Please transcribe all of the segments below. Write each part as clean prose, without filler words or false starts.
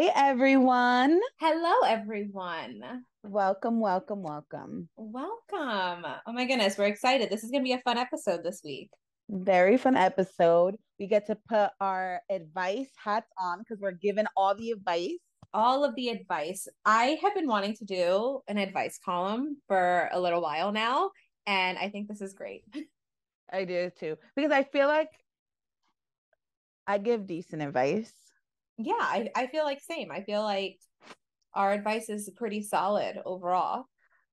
Hi, everyone. Hello, everyone. Welcome. Oh, my goodness. We're excited. This is going to be a fun episode this week. Very fun episode. We get to put our advice hats on because we're given all the advice. All of the advice. I have been wanting to do an advice column for a little while now, and I think this is great. I do, too, because I feel like I give decent advice. Yeah, I feel like same. I feel like our advice is pretty solid overall.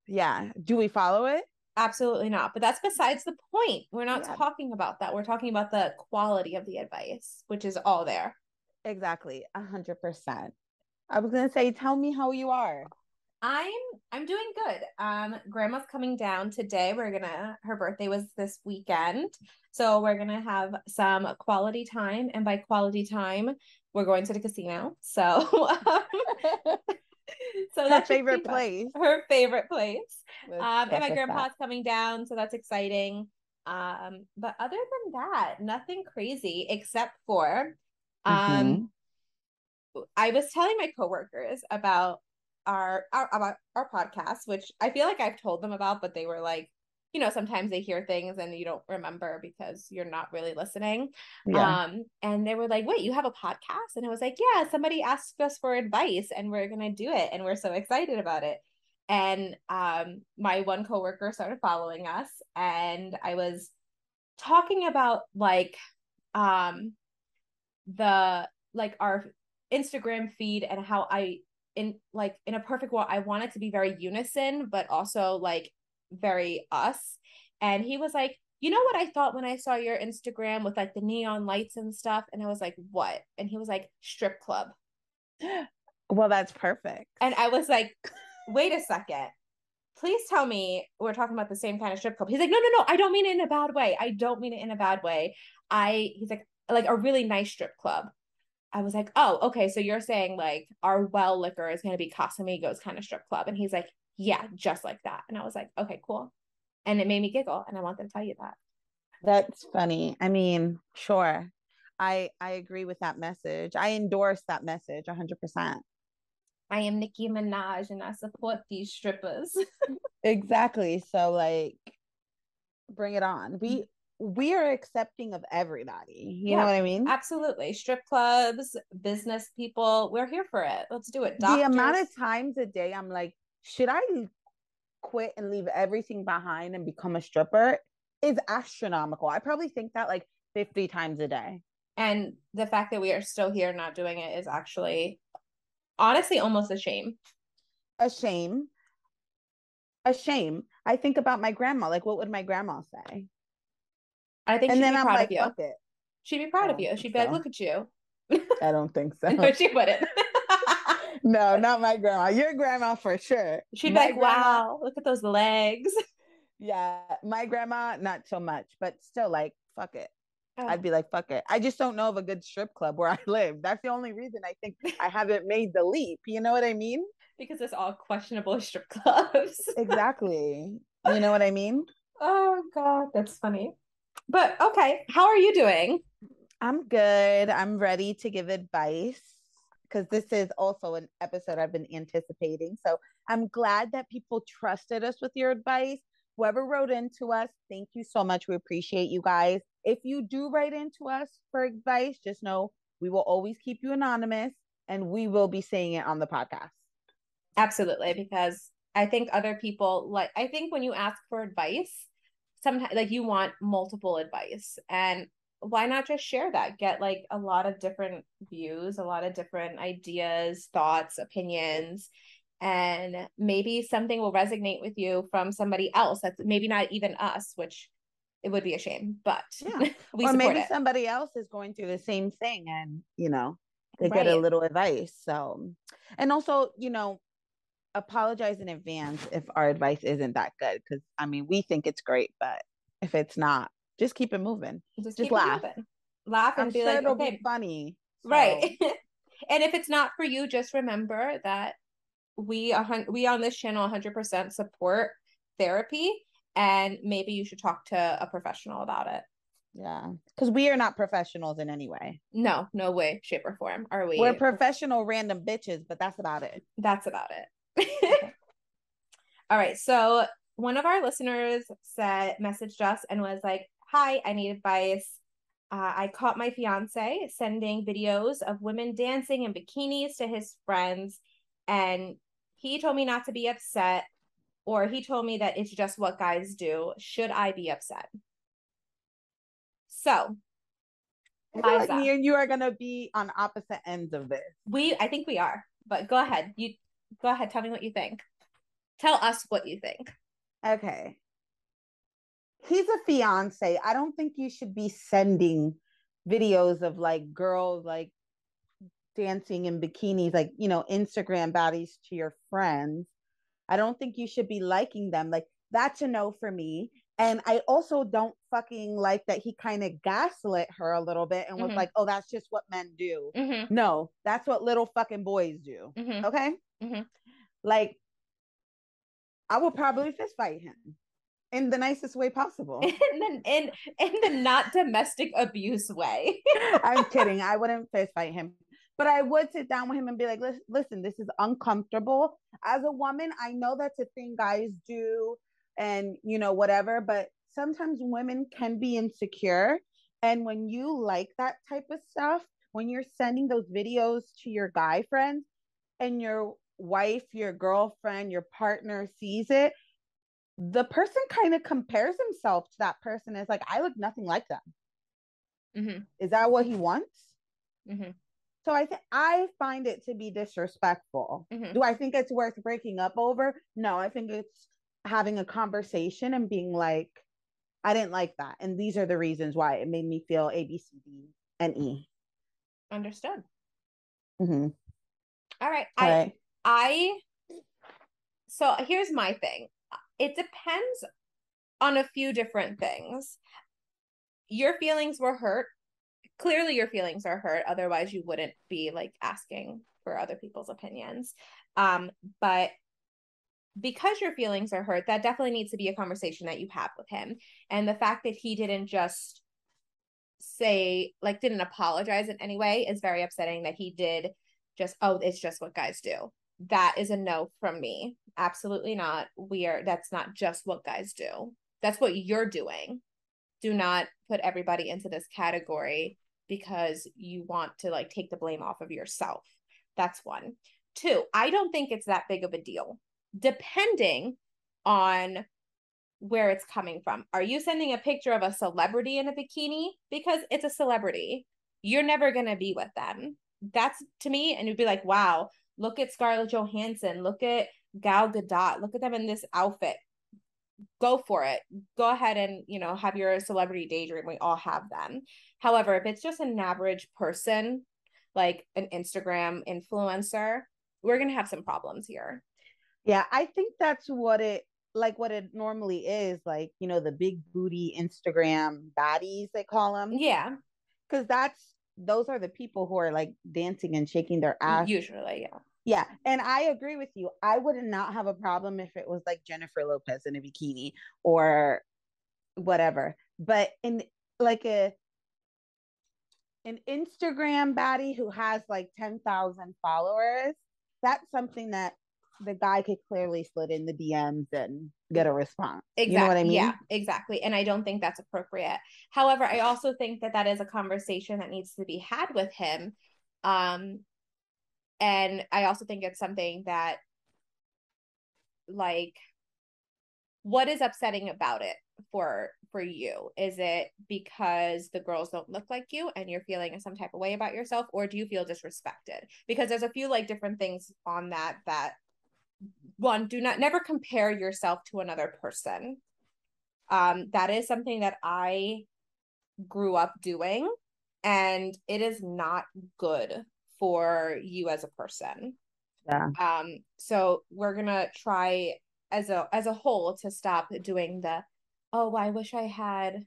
Yeah. Do we follow it? Absolutely not. But that's besides the point. We're not talking about that. We're talking about the quality of the advice, which is all there. Exactly. 100%. I was going to say, tell me how you are. I'm doing good. Grandma's coming down today. Her birthday was this weekend. So we're going to have some quality time. And by quality time, we're going to the casino. So, so that's her favorite place. And my grandpa's coming down. So that's exciting. But other than that, nothing crazy except for, I was telling my coworkers about our podcast, which I feel like I've told them about, but they were like, you know, sometimes they hear things and you don't remember because you're not really listening. Yeah. And they were like, wait, you have a podcast? And I was like, yeah, somebody asked us for advice and we're going to do it. And we're so excited about it. And my one coworker started following us, and I was talking about like our Instagram feed and how in a perfect world, I want it to be very unison, but also like very us. And he was like, you know what I thought when I saw your Instagram with like the neon lights and stuff? And I was like, what? And he was like, strip club. Well, that's perfect. And I was like, wait a second. Please tell me we're talking about the same kind of strip club. He's like, no. I don't mean it in a bad way. He's like a really nice strip club. I was like, oh, okay. So you're saying like our well liquor is going to be Casamigos kind of strip club. And he's like, yeah, just like that. And I was like, okay, cool. And it made me giggle. And I want them to tell you that. That's funny. I mean, sure. I agree with that message. I endorse that message 100%. I am Nicki Minaj and I support these strippers. Exactly. So like, bring it on. We are accepting of everybody. You know what I mean? Absolutely. Strip clubs, business people, we're here for it. Let's do it. Doctors. The amount of times a day I'm like, should I quit and leave everything behind and become a stripper is astronomical. I probably think that like 50 times a day. And the fact that we are still here not doing it is actually honestly almost a shame. I think about my grandma. Like, what would my grandma say? I think she'd be proud of you. She'd be proud of you. She'd be like, look at you. I don't think so. No, she wouldn't. No, not my grandma. Your grandma for sure. She'd be like, wow, look at those legs. Yeah. My grandma, not so much, but still like, fuck it. Oh. I'd be like, fuck it. I just don't know of a good strip club where I live. That's the only reason I think I haven't made the leap. You know what I mean? Because it's all questionable strip clubs. Exactly. You know what I mean? Oh, God. That's funny. But okay, how are you doing? I'm good. I'm ready to give advice because this is also an episode I've been anticipating. So I'm glad that people trusted us with your advice. Whoever wrote into us, thank you so much. We appreciate you guys. If you do write into us for advice, just know we will always keep you anonymous and we will be saying it on the podcast. Absolutely, because I think other people I think when you ask for advice, sometimes like you want multiple advice, and why not just share that? Get like a lot of different views, a lot of different ideas, thoughts, opinions, and maybe something will resonate with you from somebody else. That's maybe not even us, which it would be a shame, but yeah. Or maybe somebody else is going through the same thing and, you know, they get a little advice. So, and also, you know, apologize in advance if our advice isn't that good, because I mean we think it's great, but if it's not, just keep it moving. Just laugh and be like, it'll be funny, right? And if it's not for you, just remember that we on this channel 100% support therapy, and maybe you should talk to a professional about it. Yeah, because we are not professionals in any way. No, no way, shape, or form are we. We're professional random bitches, but that's about it. That's about it. Okay. All right. So one of our listeners messaged us and was like, hi, I need advice. I caught my fiance sending videos of women dancing in bikinis to his friends. And he told me not to be upset, or he told me that it's just what guys do. Should I be upset? So, Liza, like, me and you are going to be on opposite ends of this. I think we are, but go ahead. You go ahead. Tell me what you think. Tell us what you think. Okay. He's a fiance. I don't think you should be sending videos of like girls, like dancing in bikinis, like, you know, Instagram bodies to your friends. I don't think you should be liking them. Like, that's a no for me. And I also don't fucking like that he kind of gaslit her a little bit and was like, oh, that's just what men do. No, that's what little fucking boys do. Okay? Like, I would probably fist fight him in the nicest way possible. In the not domestic abuse way. I'm kidding. I wouldn't fist fight him. But I would sit down with him and be like, listen, this is uncomfortable. As a woman, I know that's a thing guys do. And, you know, whatever, but sometimes women can be insecure. And when you like that type of stuff, when you're sending those videos to your guy friends and your wife, your girlfriend, your partner sees it, the person kind of compares himself to that person. It's like, I look nothing like them. Is that what he wants? So I find it to be disrespectful. Do I think it's worth breaking up over? No, I think it's having a conversation and being like, I didn't like that. And these are the reasons why it made me feel A, B, C, D, and E. Understood. All right. All right. So here's my thing. It depends on a few different things. Your feelings were hurt. Clearly your feelings are hurt. Otherwise you wouldn't be like asking for other people's opinions. But because your feelings are hurt, that definitely needs to be a conversation that you have with him. And the fact that he didn't just say, like, didn't apologize in any way is very upsetting. That he did just, oh, it's just what guys do. That is a no from me. Absolutely not. That's not just what guys do. That's what you're doing. Do not put everybody into this category because you want to, like, take the blame off of yourself. That's one. Two, I don't think it's that big of a deal, depending on where it's coming from. Are you sending a picture of a celebrity in a bikini? Because it's a celebrity. You're never going to be with them. That's to me. And you'd be like, wow, look at Scarlett Johansson. Look at Gal Gadot. Look at them in this outfit. Go for it. Go ahead and, you know, have your celebrity daydream. We all have them. However, if it's just an average person, like an Instagram influencer, we're going to have some problems here. Yeah, I think that's what it normally is. Like, you know, the big booty Instagram baddies, they call them. Yeah. Because those are the people who are like dancing and shaking their ass. Usually, yeah. Yeah. And I agree with you. I would not have a problem if it was like Jennifer Lopez in a bikini or whatever. But in like an Instagram baddie who has like 10,000 followers, that's something that the guy could clearly slid in the DMs and get a response. Exactly. You know what I mean? Yeah, exactly. And I don't think that's appropriate. However, I also think that is a conversation that needs to be had with him. And I also think it's something that, like, what is upsetting about it for you? Is it because the girls don't look like you and you're feeling some type of way about yourself, or do you feel disrespected? Because there's a few like different things on that one, never compare yourself to another person. That is something that I grew up doing, and it is not good for you as a person. Yeah. So we're gonna try as a whole to stop doing the, oh, I wish I had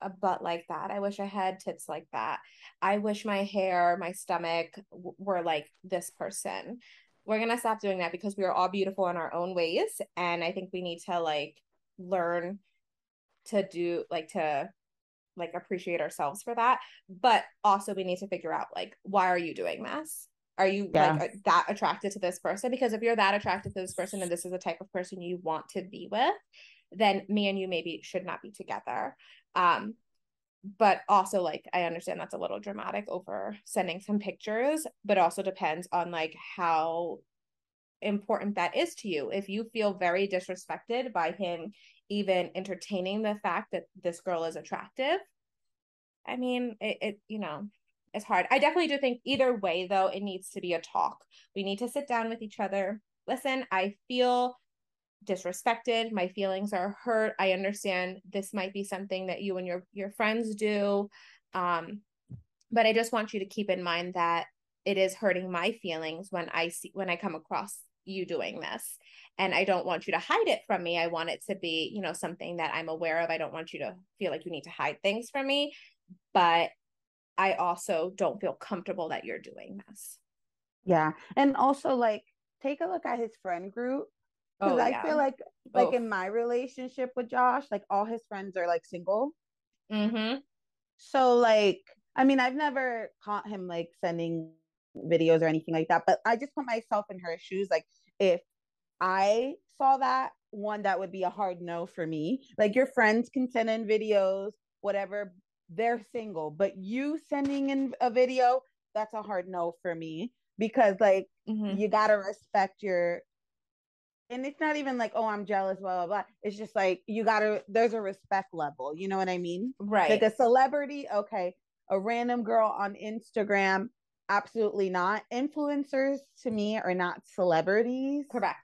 a butt like that. I wish I had tits like that. I wish my hair, my stomach were like this person. We're going to stop doing that because we are all beautiful in our own ways. And I think we need to, like, learn to do, like, to like appreciate ourselves for that. But also we need to figure out like, why are you doing this? Are you like that attracted to this person? Because if you're that attracted to this person and this is the type of person you want to be with, then me and you maybe should not be together. But also, like, I understand that's a little dramatic over sending some pictures, but also depends on like how important that is to you. If you feel very disrespected by him even entertaining the fact that this girl is attractive, I mean, it you know, it's hard. I definitely do think either way, though, it needs to be a talk. We need to sit down with each other. Listen, I feel disrespected. My feelings are hurt. I understand this might be something that you and your friends do. But I just want you to keep in mind that it is hurting my feelings when I come across you doing this. And I don't want you to hide it from me. I want it to be, you know, something that I'm aware of. I don't want you to feel like you need to hide things from me, but I also don't feel comfortable that you're doing this. Yeah. And also, like, take a look at his friend group. Because I feel like in my relationship with Josh, like, all his friends are like single. Mm-hmm. So like, I mean, I've never caught him like sending videos or anything like that, but I just put myself in her shoes. Like, if I saw that, one, that would be a hard no for me. Like, your friends can send in videos, whatever, they're single, but you sending in a video, that's a hard no for me, because like, mm-hmm. you gotta respect your, and it's not even like, oh, I'm jealous, blah, blah, blah. It's just like, you gotta, there's a respect level. You know what I mean? Right. Like a celebrity, okay. A random girl on Instagram, absolutely not. Influencers to me are not celebrities. Correct.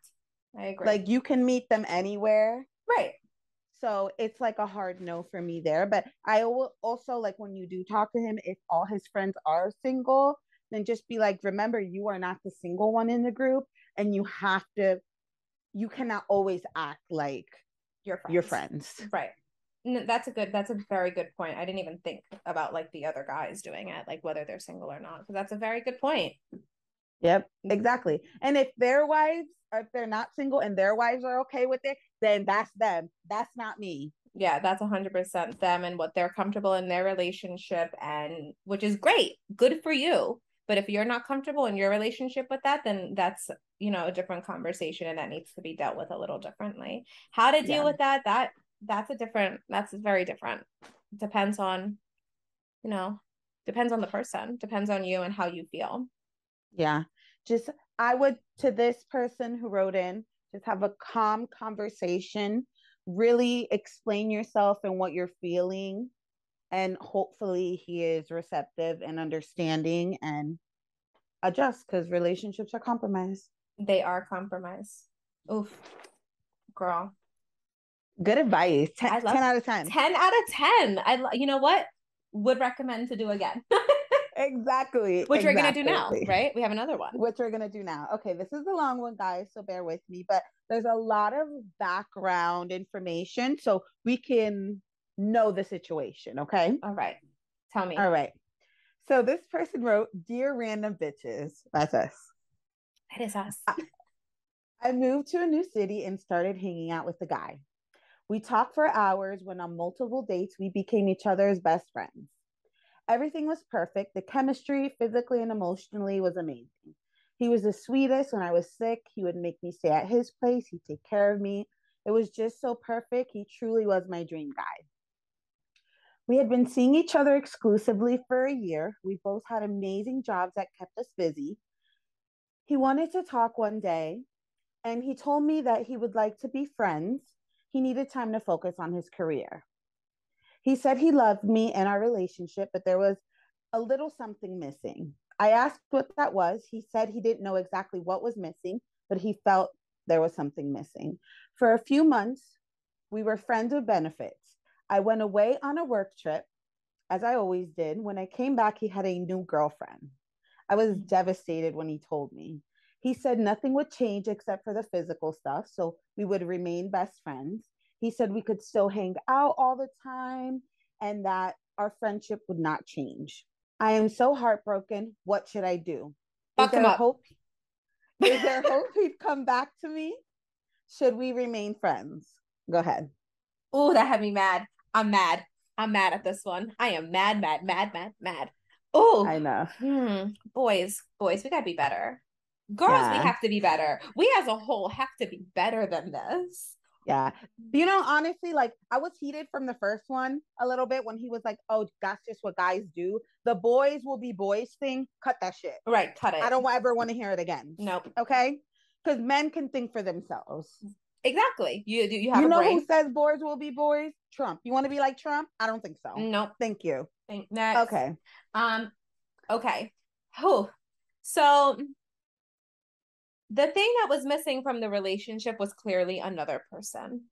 I agree. Like, you can meet them anywhere. Right. So it's like a hard no for me there. But I will also, like, when you do talk to him, if all his friends are single, then just be like, remember, you are not the single one in the group, and you have to, you cannot always act like your friends. Right. No, that's a very good point. I didn't even think about like the other guys doing it, like whether they're single or not. So that's a very good point. Yep, exactly. And if their wives, or if they're not single and their wives are okay with it, then that's them. That's not me. Yeah, that's 100% them and what they're comfortable in their relationship, and which is great. Good for you. But if you're not comfortable in your relationship with that, then that's, you know, a different conversation, and that needs to be dealt with a little differently. How to deal with that's very different. Depends on, you know, depends on the person, depends on you and how you feel. Yeah. Just, I would, to this person who wrote in, just have a calm conversation, really explain yourself and what you're feeling. And hopefully he is receptive and understanding and adjust, because relationships are compromised. They are compromised. Oof, girl. Good advice. 10 out of 10. 10 out of 10. You know what? Would recommend to do again. Exactly. Which we're going to do now, right? We have another one. Which we're going to do now. Okay, this is a long one, guys, so bear with me. But there's a lot of background information, so we can know the situation, okay? All right. Tell me. All right. So this person wrote, "Dear Random Bitches." That's us. That is us. I moved to a new city and started hanging out with the guy. We talked for hours. When on multiple dates, we became each other's best friends. Everything was perfect. The chemistry, physically and emotionally, was amazing. He was the sweetest. When I was sick, he would make me stay at his place. He'd take care of me. It was just so perfect. He truly was my dream guy. We had been seeing each other exclusively for a year. We both had amazing jobs that kept us busy. He wanted to talk one day, and he told me that he would like to be friends. He needed time to focus on his career. He said he loved me and our relationship, but there was a little something missing. I asked what that was. He said he didn't know exactly what was missing, but he felt there was something missing. For a few months, we were friends with benefits. I went away on a work trip, as I always did. When I came back, he had a new girlfriend. I was devastated when he told me. He said nothing would change except for the physical stuff, so we would remain best friends. He said we could still hang out all the time and that our friendship would not change. I am so heartbroken. What should I do? Fuck him up. Is there hope he'd come back to me? Should we remain friends? Go ahead. Oh, that had me mad. I'm mad. I'm mad at this one. I am mad. Oh, I know. Boys, we gotta be better. Girls, we have to be better. We as a whole have to be better than this. Yeah. You know, honestly, like I was heated from the first one a little bit when he was like, oh, that's just what guys do. The boys will be boys thing. Cut that shit. Right. Cut it. I don't ever want to hear it again. Nope. Okay. Because men can think for themselves. Exactly. You have. You know who says boys will be boys? Trump. You want to be like Trump? I don't think so. Nope. Thank you. Next. Okay. Okay. Oh. So the thing that was missing from the relationship was clearly another person.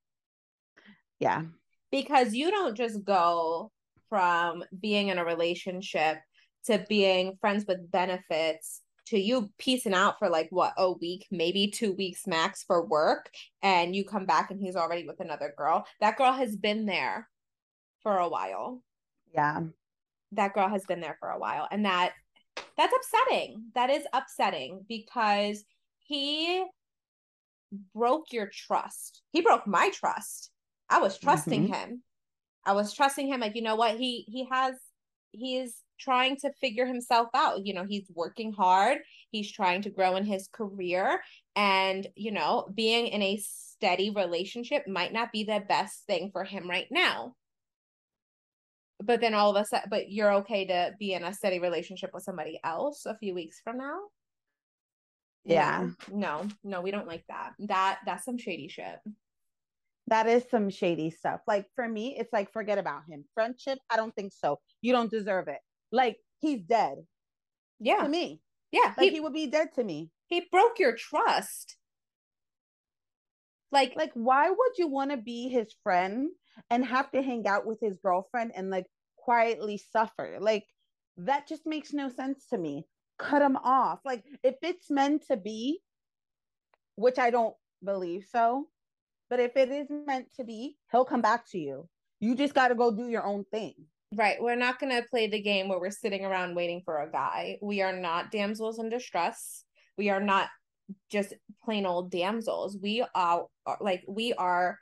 Yeah. Because you don't just go from being in a relationship to being friends with benefits to you piecing out for like what, a week, maybe 2 weeks max for work. And you come back and he's already with another girl. That girl has been there for a while. Yeah. That girl has been there for a while. And that's upsetting. That is upsetting because he broke your trust. He broke my trust. I was trusting him. I was trusting him. Like, you know what? He is trying to figure himself out. You know, he's working hard. He's trying to grow in his career. And, you know, being in a steady relationship might not be the best thing for him right now. But then all of a sudden, but you're okay to be in a steady relationship with somebody else a few weeks from now. Yeah. No, we don't like that. That's some shady shit. That is some shady stuff. Like for me, it's like, forget about him. Friendship, I don't think so. You don't deserve it. Like he's dead. Yeah. To me. Yeah. Like he would be dead to me. He broke your trust. Like why would you want to be his friend and have to hang out with his girlfriend and like quietly suffer? Like that just makes no sense to me. Cut him off. Like if it's meant to be, which I don't believe so, but if it is meant to be, he'll come back to you. You just got to go do your own thing. Right. We're not going to play the game where we're sitting around waiting for a guy. We are not damsels in distress. We are not just plain old damsels. We are like, we are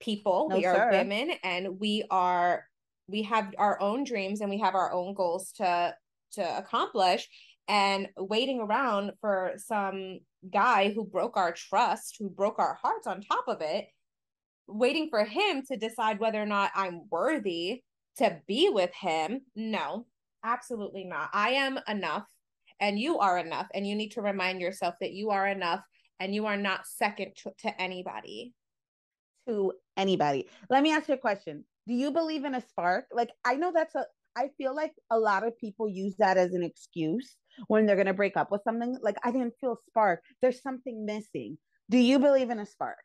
people, no, we are sir. Women, and we have our own dreams and we have our own goals to accomplish. And waiting around for some guy who broke our trust, who broke our hearts on top of it, waiting for him to decide whether or not I'm worthy to be with him. No, absolutely not. I am enough and you are enough. And you need to remind yourself that you are enough and you are not second to anybody. To anybody. Let me ask you a question. Do you believe in a spark? Like, I know I feel like a lot of people use that as an excuse when they're going to break up with something. Like, I didn't feel spark. There's something missing. Do you believe in a spark?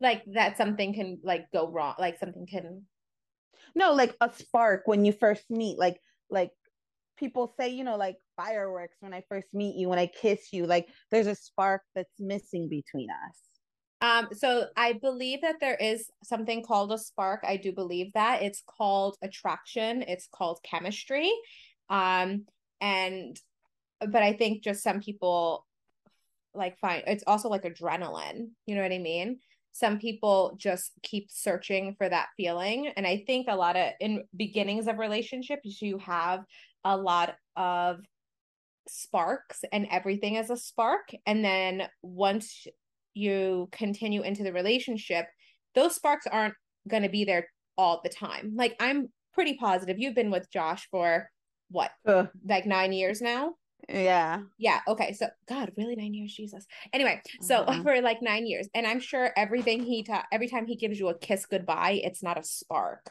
Like that something can like go wrong. Like something can. No, like a spark when you first meet, like people say, you know, like fireworks when I first meet you, when I kiss you, like there's a spark that's missing between us. So I believe that there is something called a spark. I do believe that it's called attraction. It's called chemistry. But I think just some people like find it's also like adrenaline. You know what I mean? Some people just keep searching for that feeling. And I think a lot of in beginnings of relationships, you have a lot of sparks and everything is a spark. And then once you continue into the relationship, those sparks aren't going to be there all the time. Like I'm pretty positive you've been with Josh for what, like 9 years now? Yeah. Okay. So God, really 9 years? Jesus. Anyway. So for like 9 years, and I'm sure everything every time he gives you a kiss goodbye, it's not a spark.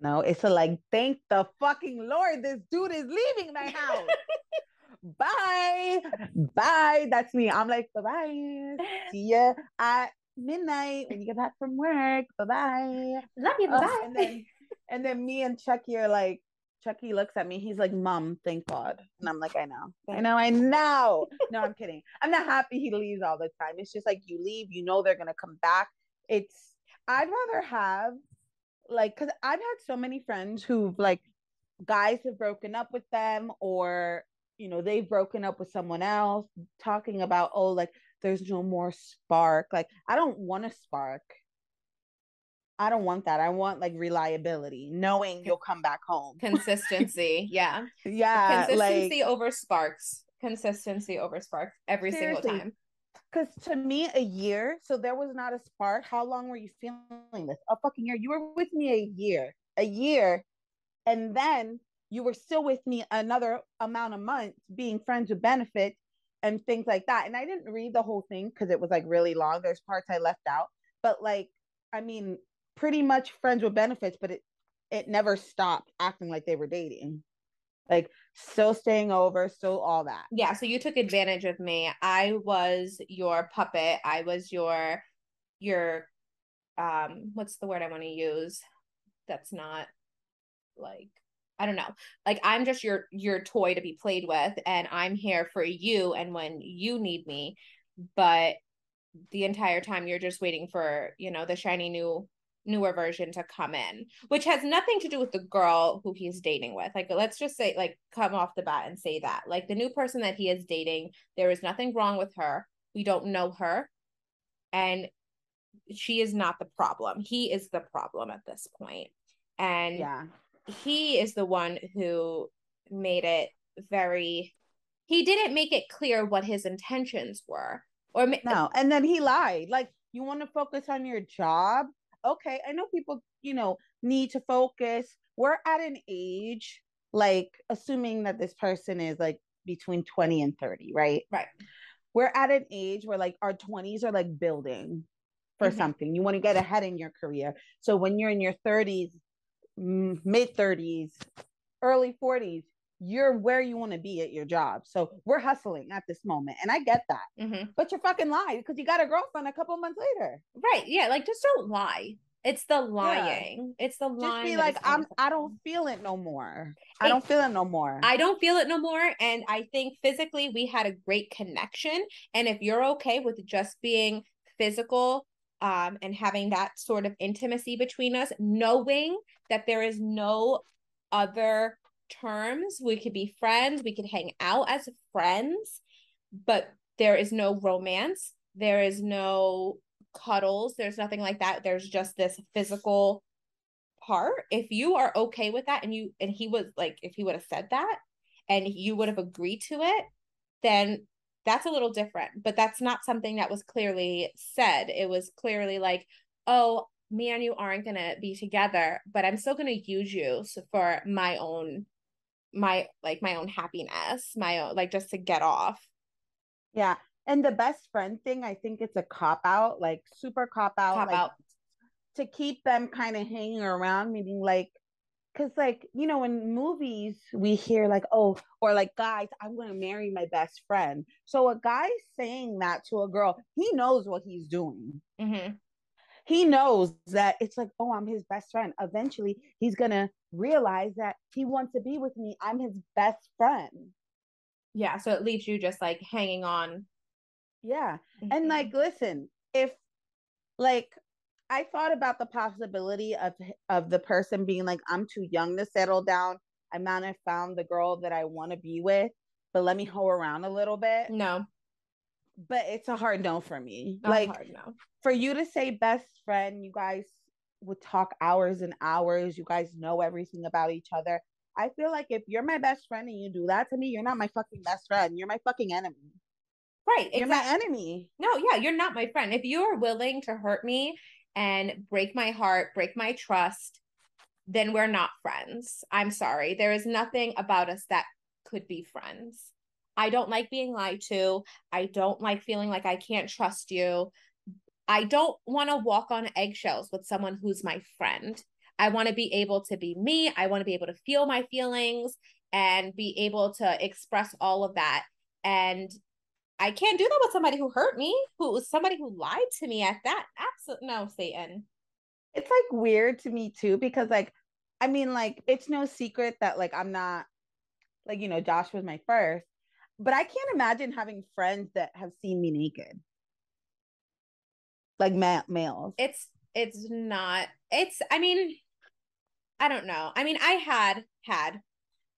No, it's like, thank the fucking Lord, this dude is leaving my house. Bye. That's me. I'm like, bye-bye. See ya at midnight when you get back from work. Bye-bye. Love you. Bye-bye. And then me and Chucky are like, Chucky looks at me. He's like, Mom, thank God. And I'm like, I know. No, I'm kidding. I'm not happy he leaves all the time. It's just like you leave, you know they're going to come back. I'd rather have like, because I've had so many friends who've like, guys have broken up with them or you know, they've broken up with someone else talking about, oh, like, there's no more spark. Like, I don't want a spark. I don't want that. I want like reliability, knowing you'll come back home. Consistency. Yeah. Yeah. Consistency over sparks. Consistency over sparks every single time. Because to me, a year, so there was not a spark. How long were you feeling this? A fucking year. You were with me a year. And then you were still with me another amount of months, being friends with benefits and things like that. And I didn't read the whole thing because it was like really long. There's parts I left out. But like, I mean, pretty much friends with benefits, but it never stopped acting like they were dating. Like, still staying over, still all that. Yeah, so you took advantage of me. I was your puppet. I was your what's the word I want to use? That's not like, I don't know. Like, I'm just your toy to be played with, and I'm here for you and when you need me. But the entire time you're just waiting for, you know, the shiny newer version to come in, which has nothing to do with the girl who he's dating with. Like, let's just say, like, come off the bat and say that, like, the new person that he is dating, there is nothing wrong with her. We don't know her, and she is not the problem. He is the problem at this point. And yeah, he is the one who made it very, he didn't make it clear what his intentions were. Or no, and then he lied. Like, you want to focus on your job? Okay, I know people, you know, need to focus. We're at an age, like, assuming that this person is like between 20 and 30, right? Right. We're at an age where like our 20s are like building for something. You want to get ahead in your career. So when you're in your 30s, mid 30s, early 40s, you're where you want to be at your job. So we're hustling at this moment. And I get that. Mm-hmm. But you're fucking lying because you got a girlfriend a couple months later. Right. Yeah. Like, just don't lie. It's the lying. Yeah. It's the lying. Just be like, I don't feel it no more. And I think physically we had a great connection. And if you're okay with just being physical and having that sort of intimacy between us, knowing that there is no other terms, we could be friends, we could hang out as friends, but there is no romance, there is no cuddles, there's nothing like that. There's just this physical part. If you are okay with that, and he was like, if he would have said that and you would have agreed to it, then that's a little different. But that's not something that was clearly said. It was clearly like, oh, me and you aren't gonna be together, but I'm still gonna use you for my own happiness, my own, like, just to get off. Yeah. And the best friend thing, I think it's a cop-out, like super cop-out. To keep them kind of hanging around, meaning like, because like, you know, in movies we hear like, oh, or like, guys, I'm going to marry my best friend. So a guy saying that to a girl, he knows what he's doing. Mm-hmm. He knows that it's like, oh, I'm his best friend. Eventually, he's going to realize that he wants to be with me. I'm his best friend. Yeah. So it leaves you just like hanging on. Yeah. Mm-hmm. And like, listen, if like, I thought about the possibility of the person being like, I'm too young to settle down. I might have found the girl that I want to be with, but let me hoe around a little bit. No. But it's a hard no for me. Not like hard, no. For you to say best friend, you guys would talk hours and hours. You guys know everything about each other. I feel like if you're my best friend and you do that to me, you're not my fucking best friend. You're my fucking enemy. Right. You're my enemy. No, yeah, you're not my friend. If you're willing to hurt me and break my heart, break my trust, then we're not friends. I'm sorry. There is nothing about us that could be friends. I don't like being lied to. I don't like feeling like I can't trust you. I don't want to walk on eggshells with someone who's my friend. I want to be able to be me. I want to be able to feel my feelings and be able to express all of that. And I can't do that with somebody who hurt me, who was somebody who lied to me at that. Absolutely. No, Satan. It's like weird to me too, because like, I mean, like, it's no secret that like, I'm not like, you know, Josh was my first. But I can't imagine having friends that have seen me naked. Like males. It's not, it's, I mean, I don't know. I mean, I had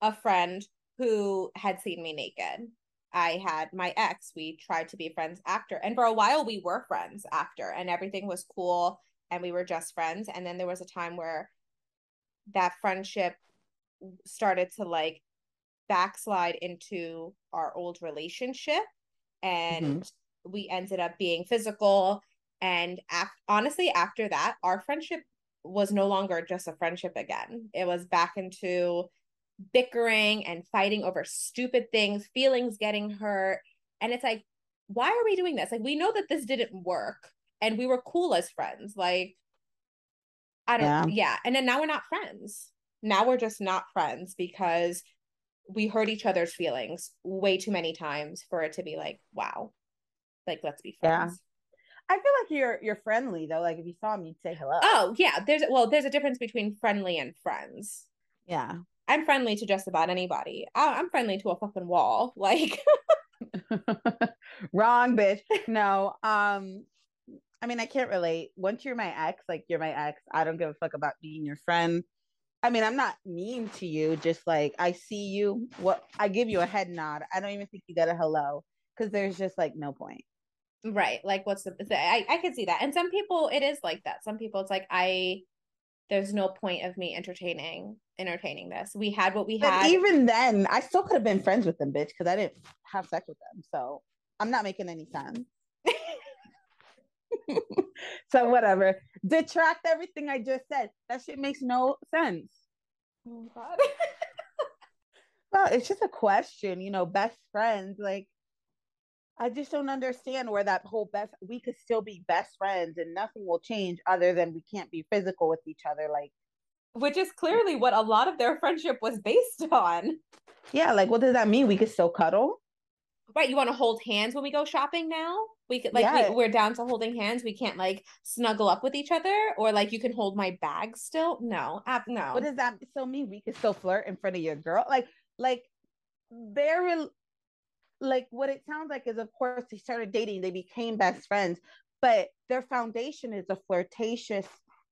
a friend who had seen me naked. I had my ex, we tried to be friends after. And for a while we were friends after, and everything was cool. and we were just friends. And then there was a time where that friendship started to like backslide into our old relationship, and we ended up being physical. And honestly, after that, our friendship was no longer just a friendship again. It was back into bickering and fighting over stupid things, feelings getting hurt. And it's like, why are we doing this? Like, we know that this didn't work and we were cool as friends. Like, I don't, yeah. And then now we're not friends. Now we're just not friends because we hurt each other's feelings way too many times for it to be like, wow, like, let's be friends. Yeah. I feel like you're friendly though. Like if you saw him, you'd say hello. Oh yeah. There's a difference between friendly and friends. Yeah. I'm friendly to just about anybody. I'm friendly to a fucking wall. Like wrong, bitch. No. I mean, I can't relate. Once you're my ex, like you're my ex. I don't give a fuck about being your friend. I mean, I'm not mean to you. Just like, I see you. I give you a head nod. I don't even think you got a hello. Cause there's just like no point. Right. Like what's I can see that. And some people, it is like that. Some people it's like, there's no point of me entertaining this. We had what we had. But even then I still could have been friends with them, bitch. Cause I didn't have sex with them. So I'm not making any sense. So whatever. Detract everything I just said. That shit makes no sense. Oh my God. Well, it's just a question, you know, best friends. Like, I just don't understand where that whole we could still be best friends and nothing will change other than we can't be physical with each other. Like, which is clearly what a lot of their friendship was based on. Yeah. Like, what does that mean? We could still cuddle. Right. You want to hold hands when we go shopping now? We could like, we're down to holding hands. We can't like snuggle up with each other or like, you can hold my bag still. No, no. What does that still mean? We could still flirt in front of your girl. Like they're like what it sounds like is, of course, they started dating, they became best friends, but their foundation is a flirtatious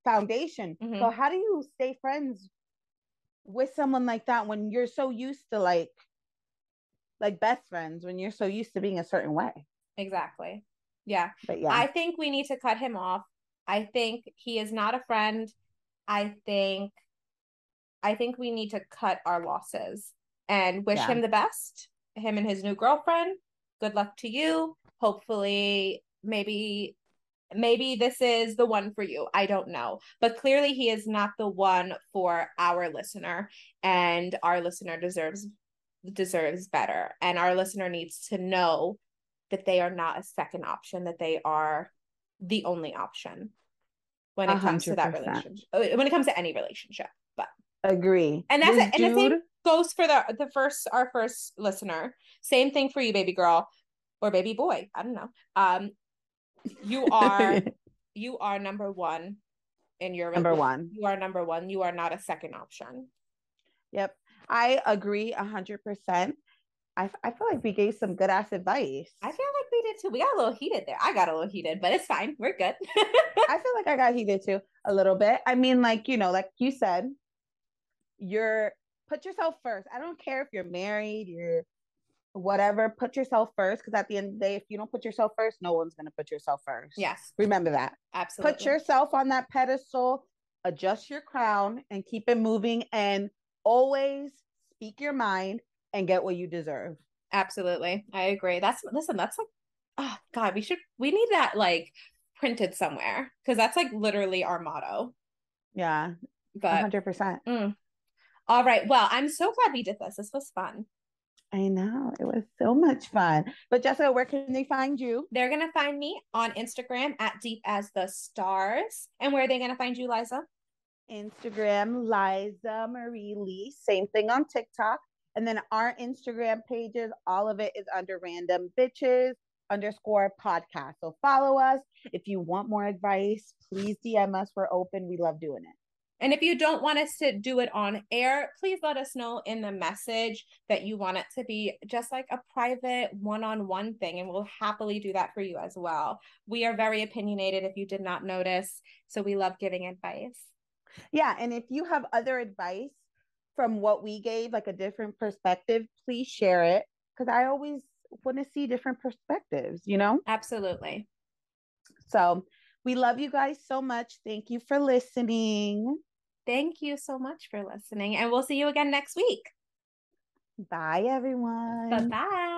foundation. Mm-hmm. So how do you stay friends with someone like that when you're so used to like best friends, when you're so used to being a certain way? Exactly. Yeah. But yeah, I think we need to cut him off. I think he is not a friend. I think we need to cut our losses and wish him the best. Him and his new girlfriend, good luck to you. Hopefully maybe this is the one for you. I don't know, but clearly he is not the one for our listener, and our listener deserves better, and our listener needs to know that they are not a second option, that they are the only option when it comes to that relationship, when it comes to any relationship. But agree. And that's it. And the same goes for our first listener. Same thing for you, baby girl or baby boy. I don't know. You are number one in your number one. You are number one. You are not a second option. Yep. I agree 100%. I feel like we gave some good ass advice. I feel like we did too. We got a little heated there. I got a little heated, but it's fine. We're good. I feel like I got heated too a little bit. I mean, like, you know, like you said, put yourself first. I don't care if you're married, you're whatever, put yourself first. Cause at the end of the day, if you don't put yourself first, no one's going to put yourself first. Yes. Remember that. Absolutely. Put yourself on that pedestal, adjust your crown and keep it moving, and always speak your mind and get what you deserve. Absolutely. I agree. That's like, oh God, we need that like printed somewhere. Cause that's like literally our motto. Yeah. But 100%. All right. Well, I'm so glad we did this. This was fun. I know. It was so much fun. But Jessica, where can they find you? They're going to find me on Instagram at Deep as the Stars. And where are they going to find you, Liza? Instagram, Liza Marie Lee. Same thing on TikTok. And then our Instagram pages, all of it is under randombitches_podcast. So follow us. If you want more advice, please DM us. We're open. We love doing it. And if you don't want us to do it on air, please let us know in the message that you want it to be just like a private one-on-one thing. And we'll happily do that for you as well. We are very opinionated, if you did not notice. So we love giving advice. Yeah. And if you have other advice from what we gave, like a different perspective, please share it. Because I always want to see different perspectives, you know? Absolutely. So We love you guys so much. Thank you for listening. Thank you so much for listening. And we'll see you again next week. Bye, everyone. Bye-bye.